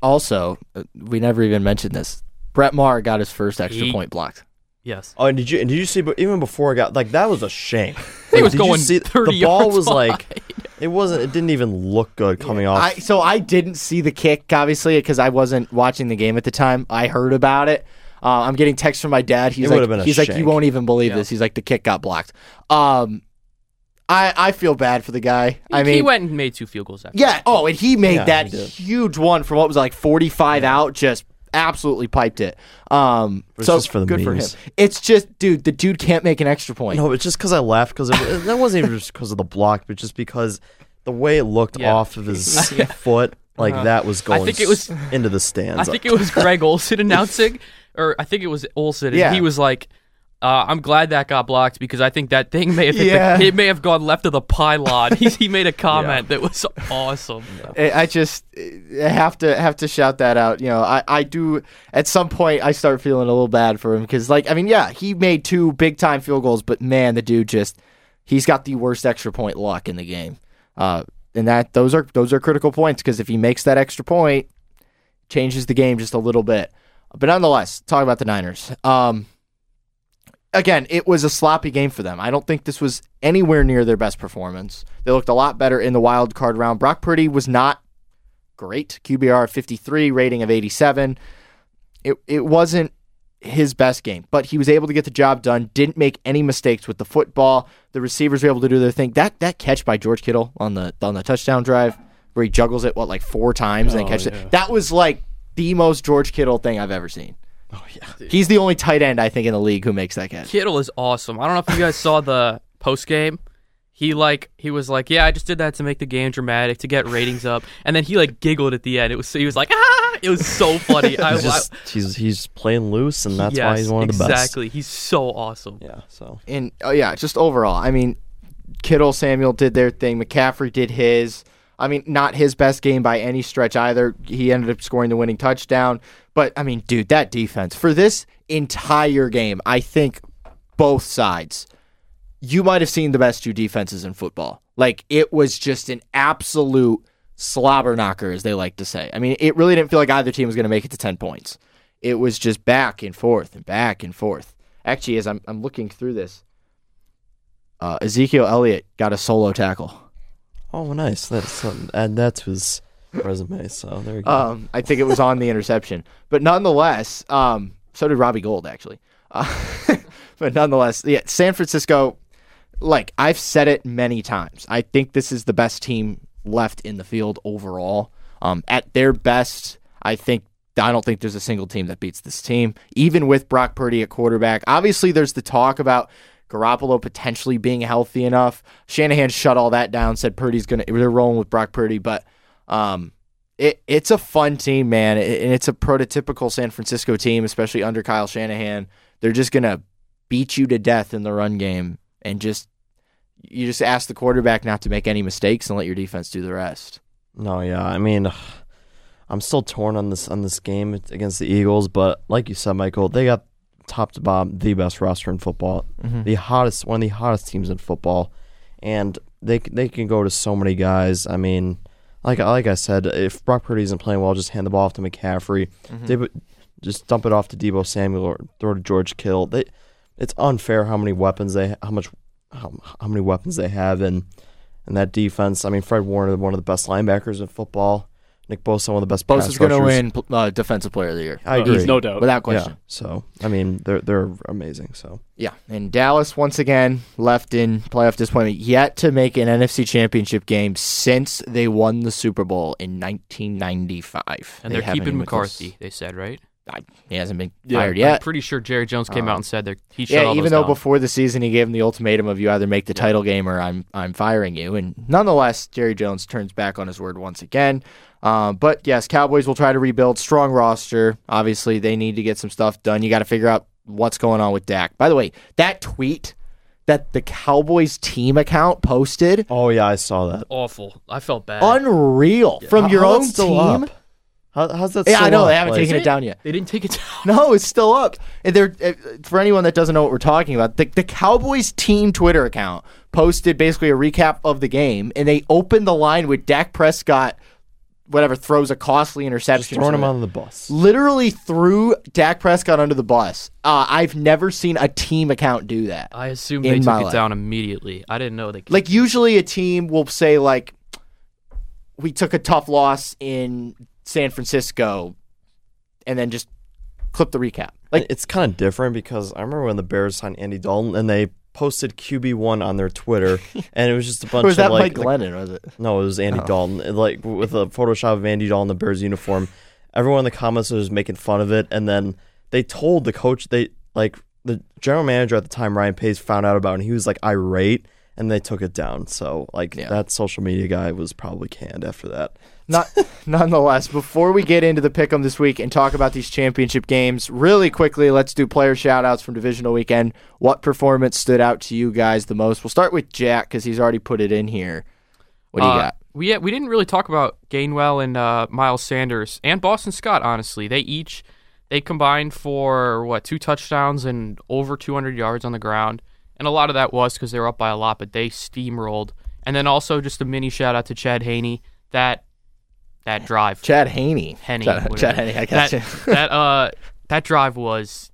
Also, we never even mentioned this. Brett Maher got his first extra point blocked. Yes. Oh, and did you see? But even before it got that was a shame. Like, it was going 30 yards wide. The ball was like it wasn't. It didn't even look good coming off. I didn't see the kick, obviously, because I wasn't watching the game at the time. I heard about it. I'm getting texts from my dad. He's like, you won't even believe this. He's like, the kick got blocked. I feel bad for the guy. I mean, he went and made two field goals after. Yeah. Oh, and he made that huge one from what was like 45 out, just absolutely piped it. So just for the good memes. For him. It's just, the dude can't make an extra point. No, it's just because I laughed because that wasn't even just because of the block, but just because the way it looked off of his foot, like that was going into the stands. I think it was Greg Olsen announcing, or I think it was Olsen, and he was like, I'm glad that got blocked because I think that thing may have it may have gone left of the pylon. He made a comment that was awesome. I just have to shout that out. You know, I do at some point I start feeling a little bad for him because he made two big time field goals, but man, the dude he's got the worst extra point luck in the game. And that those are critical points because if he makes that extra point, changes the game just a little bit. But nonetheless, talk about the Niners. Again, it was a sloppy game for them. I don't think this was anywhere near their best performance. They looked a lot better in the wild card round. Brock Purdy was not great. QBR of 53, rating of 87. It wasn't his best game, but he was able to get the job done, didn't make any mistakes with the football. The receivers were able to do their thing. That catch by George Kittle on the touchdown drive where he juggles it, four times and then catches it. That was the most George Kittle thing I've ever seen. Oh, yeah. Dude. He's the only tight end, I think, in the league who makes that catch. Kittle is awesome. I don't know if you guys saw the post game. He was like, yeah, I just did that to make the game dramatic, to get ratings up. And then he giggled at the end. He was like, ah! It was so funny. He's playing loose, and that's why he's one of the best. Exactly. He's so awesome. Yeah. So just overall, Kittle, Samuel did their thing. McCaffrey did his. Not his best game by any stretch either. He ended up scoring the winning touchdown. But, that defense, for this entire game, I think both sides, you might have seen the best two defenses in football. It was just an absolute slobber knocker, as they like to say. It really didn't feel like either team was going to make it to 10 points. It was just back and forth and back and forth. Actually, as I'm looking through this, Ezekiel Elliott got a solo tackle. Oh, nice. That's his resume, so there you go. I think it was on the interception. But nonetheless, so did Robbie Gould, actually. But nonetheless, San Francisco, I've said it many times, I think this is the best team left in the field overall. At their best, I don't think there's a single team that beats this team, even with Brock Purdy at quarterback. Obviously, there's the talk about Garoppolo potentially being healthy enough. Shanahan shut all that down, said they're rolling with Brock Purdy, but it's a fun team, man, and it's a prototypical San Francisco team, especially under Kyle Shanahan. They're just going to beat you to death in the run game, and you just ask the quarterback not to make any mistakes and let your defense do the rest. No, yeah, I'm still torn on this game against the Eagles, but like you said, Michael, they got top to bottom the best roster in football, one of the hottest teams in football, and they can go to so many guys. Like I said, if Brock Purdy isn't playing well, just hand the ball off to McCaffrey, just dump it off to Deebo Samuel or throw to George Kittle. It's unfair how many weapons they have and that defense. Fred Warner, one of the best linebackers in football. Nick Bosa, one of the best pass rushers. Bosa's going to win Defensive Player of the Year. I agree. There's no doubt. Without question. Yeah. So, they're amazing. So yeah, and Dallas, once again, left in playoff disappointment, yet to make an NFC Championship game since they won the Super Bowl in 1995. And they're keeping McCarthy, they said, right? He hasn't been fired yet. I'm pretty sure Jerry Jones came out and said he shut all those down. Yeah, even though before the season he gave him the ultimatum of you either make the title game or I'm firing you. And nonetheless, Jerry Jones turns back on his word once again. But yes, Cowboys will try to rebuild. Strong roster. Obviously, they need to get some stuff done. You got to figure out what's going on with Dak. By the way, that tweet that the Cowboys team account posted. Oh, yeah, I saw that. Awful. I felt bad. Unreal. Yeah. From your own team. Up. How's that? Yeah, I know. They haven't taken it down yet. They didn't take it down. No, it's still up. And they're, for anyone that doesn't know what we're talking about, the Cowboys team Twitter account posted basically a recap of the game, and they opened the line with Dak Prescott, whatever, throws a costly interception. Just throwing him under the bus. Literally threw Dak Prescott under the bus. I've never seen a team account do that. I assume they took it down immediately. I didn't know they could. Like, usually a team will say, like, we took a tough loss in San Francisco, and then just clip the recap. Like, it's kind of different because I remember when the Bears signed Andy Dalton and they posted QB1 on their Twitter, and it was just a bunch was of like Mike Glennon, was it? No, it was Andy Dalton, like with a Photoshop of Andy Dalton in the Bears uniform. Everyone in the comments was making fun of it, and then they told the coach, they like the general manager at the time, Ryan Pace, found out about it, and he was like irate. And they took it down. So, like, that social media guy was probably canned after that. Nonetheless, before we get into the pick'em this week and talk about these championship games, really quickly, let's do player shout-outs from Divisional Weekend. What performance stood out to you guys the most? We'll start with Jack because he's already put it in here. What do you got? We didn't really talk about Gainwell and Miles Sanders and Boston Scott, honestly. They combined for, 2 touchdowns and over 200 yards on the ground. And a lot of that was because they were up by a lot, but they steamrolled. And then also just a mini shout-out to Chad Henne. That drive. Chad Henne. Chad Henne, I got you. That drive was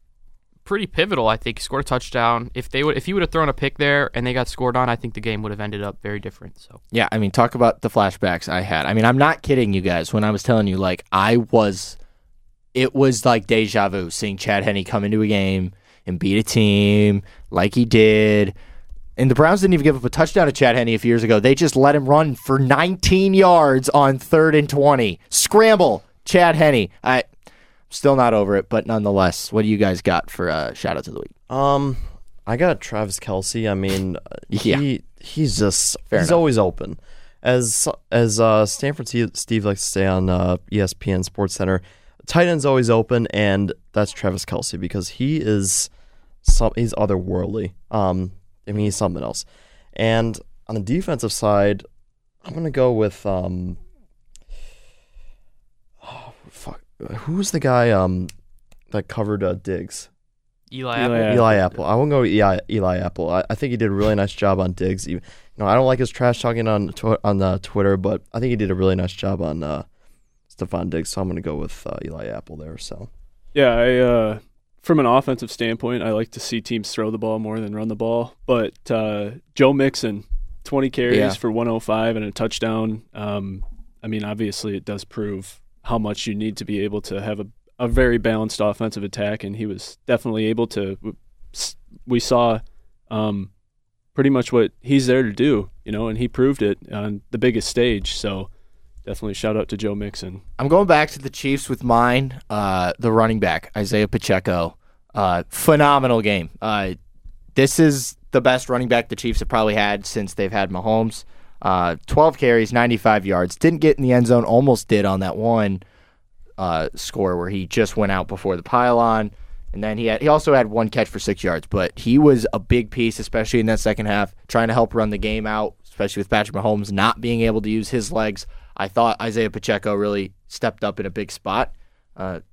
pretty pivotal, I think. He scored a touchdown. If he would have thrown a pick there and they got scored on, I think the game would have ended up very different. So yeah, I mean, talk about the flashbacks I had. I mean, I'm not kidding you guys when I was telling you, like, it was like deja vu seeing Chad Henne come into a game and beat a team like he did. And the Browns didn't even give up a touchdown to Chad Henne a few years ago. They just let him run for 19 yards on 3rd and 20. Scramble, Chad Henne. I'm still not over it, but nonetheless, what do you guys got for shout-outs of the week? I got Travis Kelce. I mean, he's just – he's always open. As Stanford Steve likes to say on ESPN SportsCenter, tight end's always open, and that's Travis Kelce because he's otherworldly. I mean, he's something else. And on the defensive side, I'm going to go with who's the guy that covered Diggs? Eli Apple. I won't go with Eli Apple. I think he did a really nice job on Diggs. Even, I don't like his trash talking on Twitter, but I think he did a really nice job on Stefon Diggs, so I'm going to go with Eli Apple there. So, yeah, I from an offensive standpoint, I like to see teams throw the ball more than run the ball. But Joe Mixon, 20 carries for 105 and a touchdown. I mean, obviously it does prove how much you need to be able to have a very balanced offensive attack, and he was definitely able to. We saw pretty much what he's there to do, and he proved it on the biggest stage. So, definitely shout out to Joe Mixon. I'm going back to the Chiefs with mine, the running back, Isaiah Pacheco. Phenomenal game. This is the best running back the Chiefs have probably had since they've had Mahomes. 12 carries, 95 yards. Didn't get in the end zone, almost did on that one score where he just went out before the pylon. And then he also had 1 catch for 6 yards, but he was a big piece, especially in that second half, trying to help run the game out, especially with Patrick Mahomes not being able to use his legs. I thought Isaiah Pacheco really stepped up in a big spot,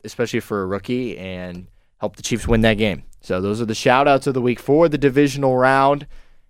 especially for a rookie, and helped the Chiefs win that game. So those are the shout-outs of the week for the divisional round.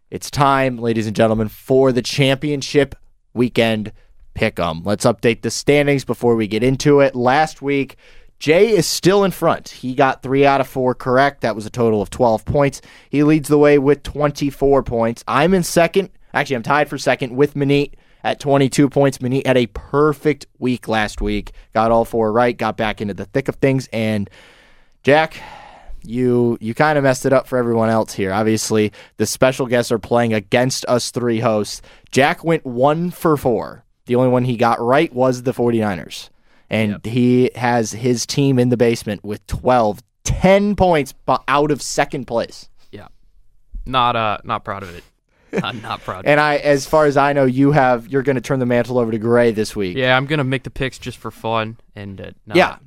It's time, ladies and gentlemen, for the championship weekend pick'em. Let's update the standings before we get into it. Last week, Jay is still in front. He got 3 out of 4 correct. That was a total of 12 points. He leads the way with 24 points. I'm in second. Actually, I'm tied for second with Manit at 22 points. Manit had a perfect week last week. Got all 4 right. Got back into the thick of things. And Jack, you kind of messed it up for everyone else here. Obviously, the special guests are playing against us 3 hosts. Jack went 1 for 4. The only one he got right was the 49ers. And he has his team in the basement with 10 points out of second place. Yeah. Not proud of it. I'm not proud. And as far as I know, you're going to turn the mantle over to Gray this week. Yeah, I'm going to make the picks just for fun. And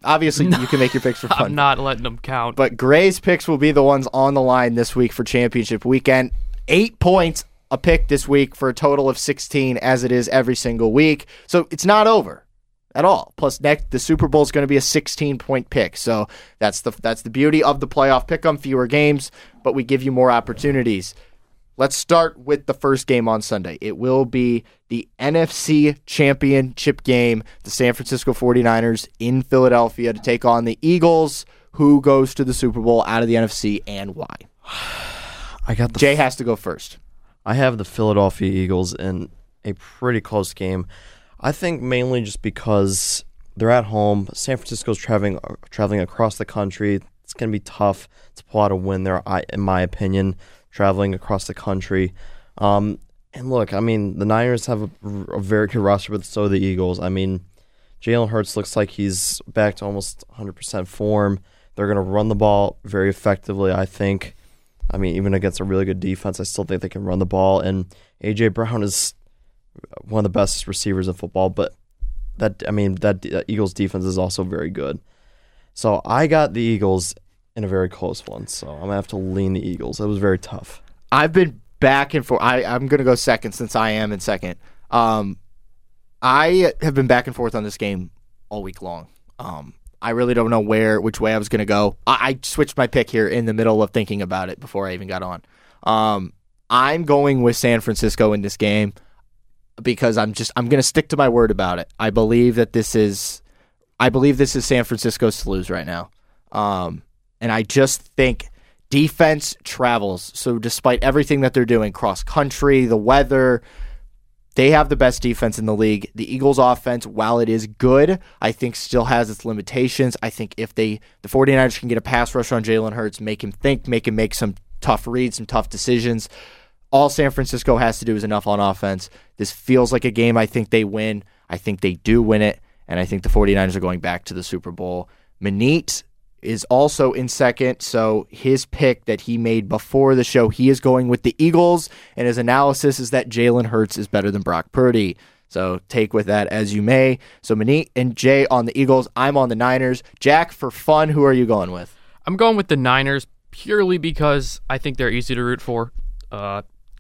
obviously you can make your picks for fun. I'm not letting them count. But Gray's picks will be the ones on the line this week for championship weekend. 8 points a pick this week for a total of 16, as it is every single week. So it's not over. at all. Plus, next the Super Bowl is going to be a 16-point pick. So that's the beauty of the playoff pick'em. Fewer games, but we give you more opportunities. Let's start with the first game on Sunday. It will be the NFC Championship game, the San Francisco 49ers in Philadelphia to take on the Eagles. Who goes to the Super Bowl out of the NFC and why? Jay has to go first. I have the Philadelphia Eagles in a pretty close game. I think mainly just because they're at home. San Francisco's traveling across the country. It's going to be tough to pull out a win there, in my opinion. Traveling across the country. And look, I mean, the Niners have a very good roster, but so do the Eagles. I mean, Jalen Hurts looks like he's back to almost 100% form. They're going to run the ball very effectively, I think. I mean, even against a really good defense, I still think they can run the ball. And A.J. Brown is one of the best receivers in football, but that Eagles defense is also very good. So I got the Eagles in a very close one, so I'm going to have to lean the Eagles. That was very tough. I've been back and forth. I'm going to go second since I am in second. I have been back and forth on this game all week long. I really don't know which way I was going to go. I switched my pick here in the middle of thinking about it before I even got on. I'm going with San Francisco in this game because I'm going to stick to my word about it. I believe that this is San Francisco's to lose right now. And I just think defense travels. So despite everything that they're doing, cross-country, the weather, they have the best defense in the league. The Eagles' offense, while it is good, I think still has its limitations. I think if the 49ers can get a pass rush on Jalen Hurts, make him think, make him make some tough reads, some tough decisions, all San Francisco has to do is enough on offense. This feels like a game I think they win. I think they do win it, and I think the 49ers are going back to the Super Bowl. Manit is also in second, so his pick that he made before the show, he is going with the Eagles, and his analysis is that Jalen Hurts is better than Brock Purdy. So take with that as you may. So Manit and Jay on the Eagles, I'm on the Niners. Jack, for fun, who are you going with? I'm going with the Niners purely because I think they're easy to root for.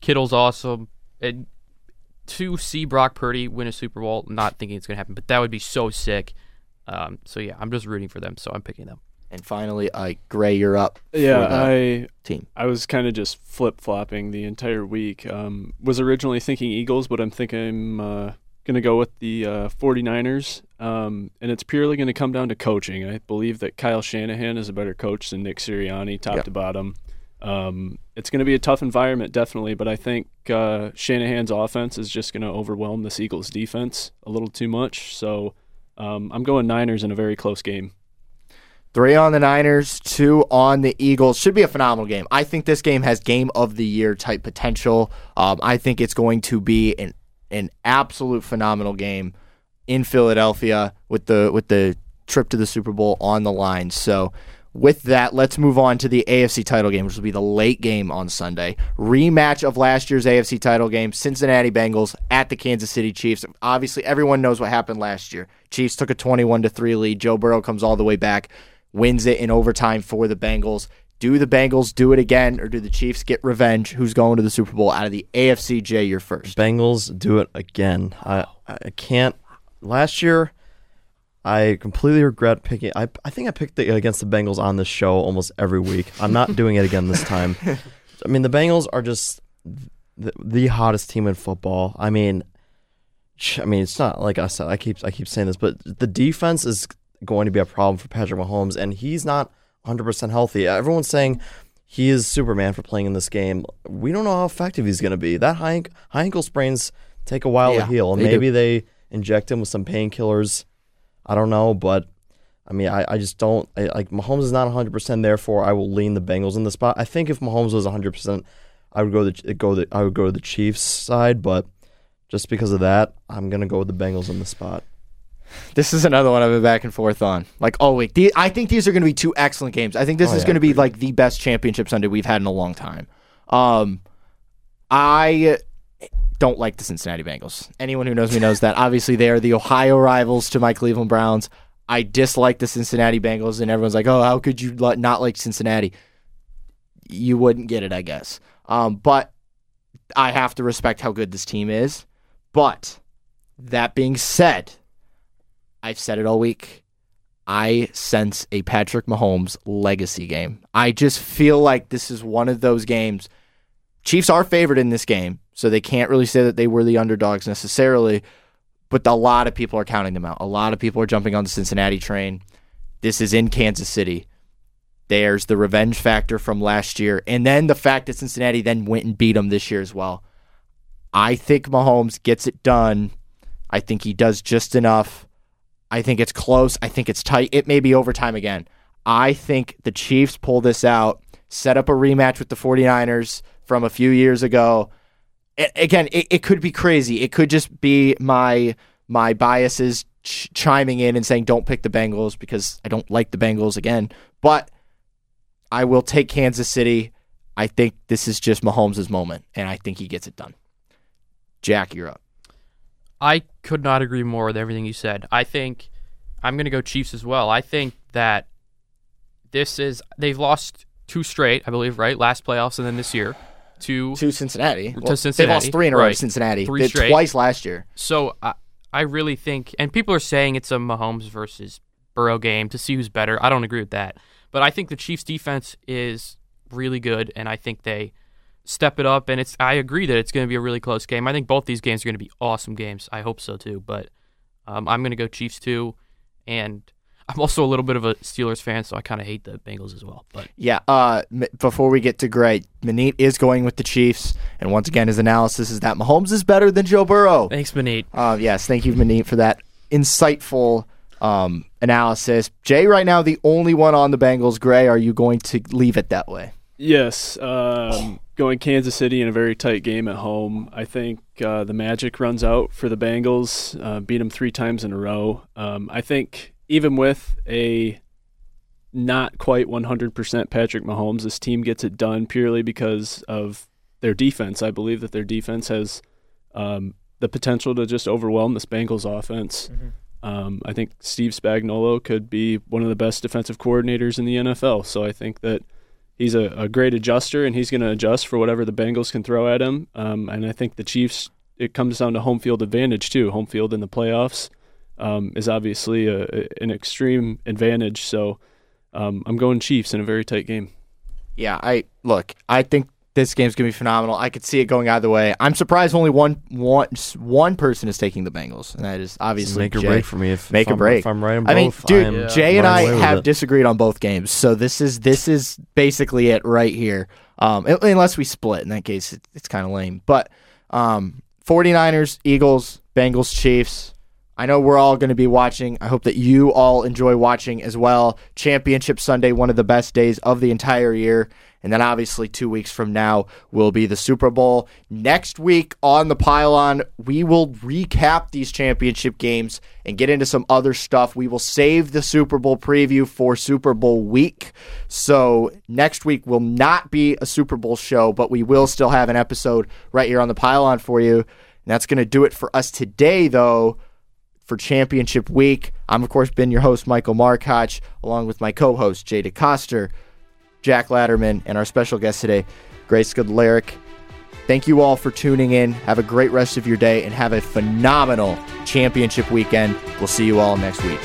Kittle's awesome. And to see Brock Purdy win a Super Bowl, not thinking it's going to happen, but that would be so sick. So yeah, I'm just rooting for them, so I'm picking them. And finally, Gray, you're up. Yeah, I was kind of just flip-flopping the entire week. Was originally thinking Eagles, but I'm thinking I'm going to go with the 49ers. And it's purely going to come down to coaching. I believe that Kyle Shanahan is a better coach than Nick Sirianni, top to bottom. It's going to be a tough environment, definitely, but I think Shanahan's offense is just going to overwhelm this Eagles defense a little too much. So I'm going Niners in a very close game. 3 on the Niners, 2 on the Eagles. Should be a phenomenal game. I think this game has game of the year type potential. I think it's going to be an absolute phenomenal game in Philadelphia with the trip to the Super Bowl on the line. So with that, let's move on to the AFC title game, which will be the late game on Sunday. Rematch of last year's AFC title game, Cincinnati Bengals at the Kansas City Chiefs. Obviously, everyone knows what happened last year. Chiefs took a 21-3 lead. Joe Burrow comes all the way back, wins it in overtime for the Bengals. Do the Bengals do it again, or do the Chiefs get revenge? Who's going to the Super Bowl out of the AFC? Jay, you're first. Bengals do it again. I can't. Last year, I completely regret picking. I think I picked against the Bengals on this show almost every week. I'm not doing it again this time. I mean, the Bengals are just the hottest team in football. I mean, it's not like I said. I keep saying this, but the defense is going to be a problem for Patrick Mahomes, and he's not 100% healthy. Everyone's saying he is Superman for playing in this game. We don't know how effective he's going to be. That high ankle sprains take a while to heal, and maybe they inject him with some painkillers. I don't know, but I mean, I just don't like Mahomes is not 100%. Therefore, I will lean the Bengals in the spot. I think if Mahomes was 100%, I would go to the Chiefs side, but just because of that, I'm gonna go with the Bengals in the spot. This is another one I've been back and forth on, like all week. I think these are going to be two excellent games. I think this is going to be like the best championship Sunday we've had in a long time. I don't like the Cincinnati Bengals. Anyone who knows me knows that. Obviously, they are the Ohio rivals to my Cleveland Browns. I dislike the Cincinnati Bengals, and everyone's like, oh, how could you not like Cincinnati? You wouldn't get it, I guess. But I have to respect how good this team is. But that being said, I've said it all week. I sense a Patrick Mahomes legacy game. I just feel like this is one of those games. Chiefs are favored in this game, so they can't really say that they were the underdogs necessarily, but a lot of people are counting them out. A lot of people are jumping on the Cincinnati train. This is in Kansas City. There's the revenge factor from last year, and then the fact that Cincinnati then went and beat them this year as well. I think Mahomes gets it done. I think he does just enough. I think it's close. I think it's tight. It may be overtime again. I think the Chiefs pull this out, set up a rematch with the 49ers from a few years ago. It could be crazy. It could just be my biases chiming in and saying don't pick the Bengals because I don't like the Bengals again. But I will take Kansas City. I think this is just Mahomes' moment, and I think he gets it done. Jack, you're up. I could not agree more with everything you said. I think I'm going to go Chiefs as well. I think that they've lost two straight, I believe, right? Last playoffs and then this year to Cincinnati. They lost three in a row to Cincinnati. Three straight. Twice last year. So I really think, and people are saying it's a Mahomes versus Burrow game to see who's better. I don't agree with that. But I think the Chiefs defense is really good, and I think they step it up, and I agree that it's going to be a really close game. I think both these games are going to be awesome games. I hope so too, but I'm going to go Chiefs too, and I'm also a little bit of a Steelers fan, so I kind of hate the Bengals as well. But yeah, before we get to Gray, Manit is going with the Chiefs, and once again his analysis is that Mahomes is better than Joe Burrow. Thanks, Manit. Yes, thank you, Manit, for that insightful analysis. Jay, right now the only one on the Bengals. Gray, are you going to leave it that way? Yes, going Kansas City in a very tight game at home. I think the magic runs out for the Bengals, beat them three times in a row. I think even with a not quite 100% Patrick Mahomes, this team gets it done purely because of their defense. I believe that their defense has the potential to just overwhelm this Bengals offense. Mm-hmm. I think Steve Spagnuolo could be one of the best defensive coordinators in the NFL, so I think that he's a great adjuster, and he's going to adjust for whatever the Bengals can throw at him. And I think the Chiefs, it comes down to home field advantage too. Home field in the playoffs is obviously an extreme advantage. So I'm going Chiefs in a very tight game. Yeah, I think this game's going to be phenomenal. I could see it going either way. I'm surprised only one person is taking the Bengals, and that is obviously Jay. Make a break for me if I'm right on both. I mean, dude, Jay and I have disagreed on both games, so this is basically it right here. Unless we split. In that case, it's kind of lame. But 49ers, Eagles, Bengals, Chiefs. I know we're all going to be watching. I hope that you all enjoy watching as well. Championship Sunday, one of the best days of the entire year. And then obviously 2 weeks from now will be the Super Bowl. Next week on the Pylon, we will recap these championship games and get into some other stuff. We will save the Super Bowl preview for Super Bowl week. So next week will not be a Super Bowl show, but we will still have an episode right here on the Pylon for you. And that's going to do it for us today, though, for championship week. I'm, of course, been your host, Michael Markoch, along with my co-host, Jay DeCoster, Jack Latterman, and our special guest today, Grey Skudlarick. Thank you all for tuning in. Have a great rest of your day and have a phenomenal championship weekend. We'll see you all next week.